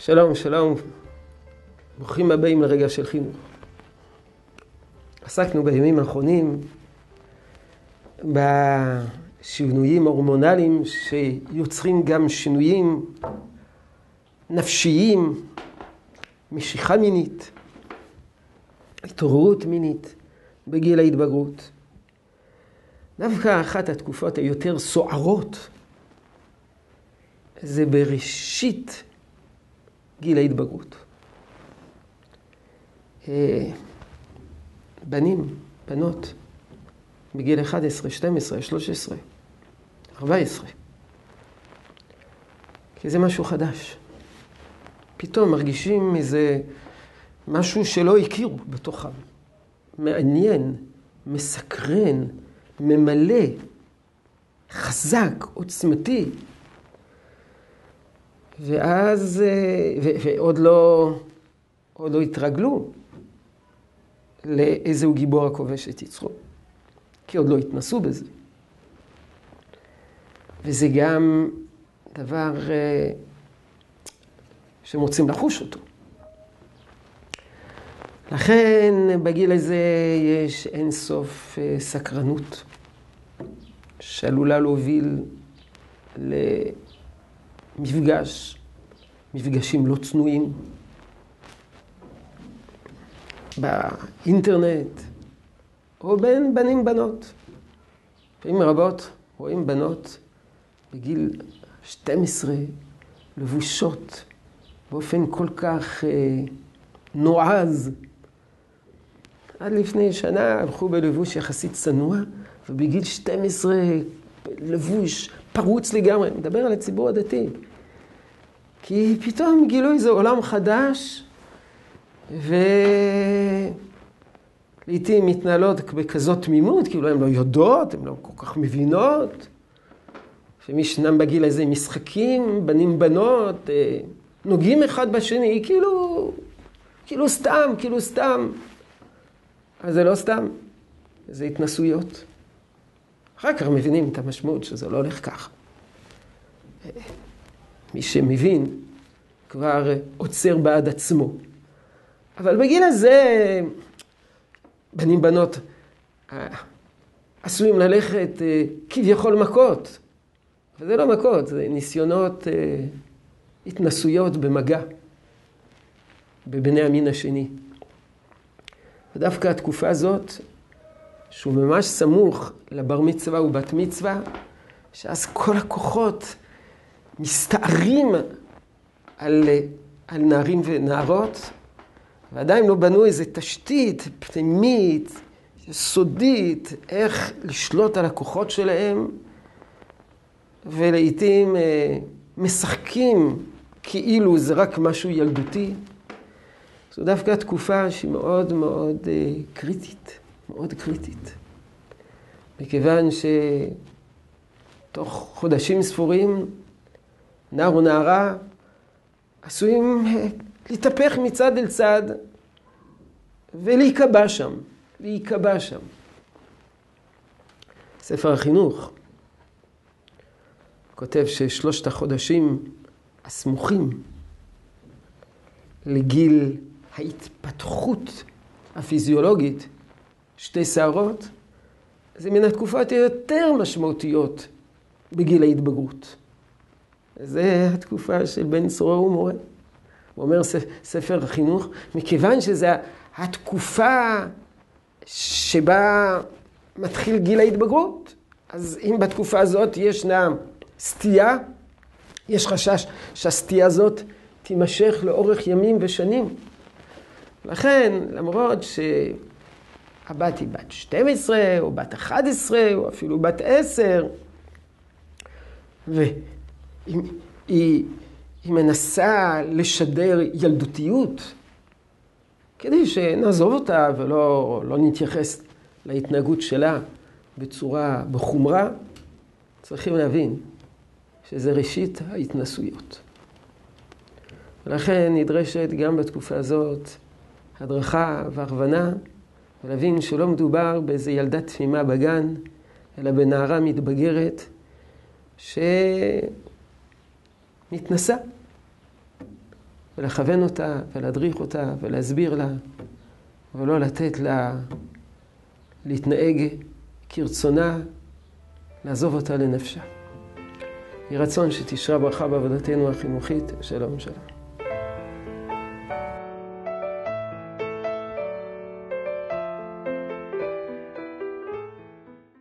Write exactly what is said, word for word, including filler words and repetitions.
שלום, שלום. ברוכים הבאים לרגע של חינוך. עסקנו בימים האחרונים בשינויים הורמונליים שיוצרים גם שינויים נפשיים, משיכה מינית, התעוררות מינית בגיל ההתבגרות. דווקא אחת התקופות היותר סוערות זה בראשית גיל ההתבגרות. בנים, בנות, בגיל אחת עשרה, שתים עשרה, שלוש עשרה, ארבע עשרה. כי זה משהו חדש. פתאום מרגישים איזה משהו שלא הכירו בתוכם. מעניין, מסקרן, ממלא, חזק, עוצמתי. ואז, ו- ועוד לא, עוד לא התרגלו לאיזהו גיבור הכובש שתיצרו, כי עוד לא התנסו בזה. וזה גם דבר שהם רוצים לחוש אותו. לכן בגיל הזה יש אינסוף סקרנות שעלולה להוביל ל... מפגש, מפגשים לא צנועים, באינטרנט, או בין בנים בנות. פעמים רבות רואים בנות בגיל שתים עשרה לבושות באופן כל כך אה, נועז. עד לפני שנה הלכו בלבוש יחסית צנוע, ובגיל שתים עשרה לבוש פרוץ לגמרי. מדבר על הציבור הדתי. כי פתאום גילו איזה עולם חדש, ולעיתים מתנהלות בכזאת תמימות, כאילו הן לא יודעות, הן לא כל כך מבינות, שמשנם בגיל הזה משחקים, בנים בנות, נוגעים אחד בשני, כאילו, כאילו סתם, כאילו סתם. אז זה לא סתם, זה התנסויות. אחר כך מבינים את המשמעות שזה לא הולך ככה. מי שמבין כבר עוצר בעד עצמו. אבל בגיל הזה, בנים בנות עשויים ללכת כביכול מכות. אבל זה לא מכות, זה ניסיונות התנסויות במגע, בבני המין השני. ודווקא התקופה הזאת, שהוא ממש סמוך לבר מצווה ובת מצווה, שאז כל הכוחות מסתערים על, על נערים ונערות, ועדיין לא בנו איזו תשתית פנימית, סודית, איך לשלוט על הכוחות שלהם, ולעיתים משחקים כאילו זה רק משהו ילדותי. זו דווקא תקופה שהיא מאוד מאוד קריטית. מאוד קריטית, מכיוון שתוך חודשים ספורים נער ונערה עשויים להתהפך מצד אל צד ולהיקבע שם, להיקבע שם. ספר החינוך כותב ששלושת החודשים הסמוכים לגיל ההתפתחות הפיזיולוגית, שתי שערות, זה מן התקופות היותר משמעותיות בגיל ההתבגרות. זה התקופה של בן סורר ומורה. הוא אומר ספר החינוך, מכיוון שזו התקופה שבה מתחיל גיל ההתבגרות, אז אם בתקופה הזאת ישנה סטייה, יש חשש שהסטייה הזאת תימשך לאורך ימים ושנים. לכן, למרות ש... הבת היא בת שתים עשרה, או בת אחת עשרה, או אפילו בת עשר. והיא מנסה לשדר ילדותיות, כדי שנעזוב אותה ולא לא נתייחס להתנהגות שלה בצורה, בחומרה. צריכים להבין שזה ראשית ההתנסויות. ולכן נדרשת גם בתקופה הזאת הדרכה והכוונה, ולהבין שלא מדובר באיזו ילדה תמימה בגן, אלא בנערה מתבגרת שמתנסה. ולכוון אותה, ולהדריך אותה, ולהסביר לה, ולא לתת לה להתנהג כרצונה, לעזוב אותה לנפשה. יהי רצון שתשרה ברכה בעבודתנו החינוכית. שלום שלום.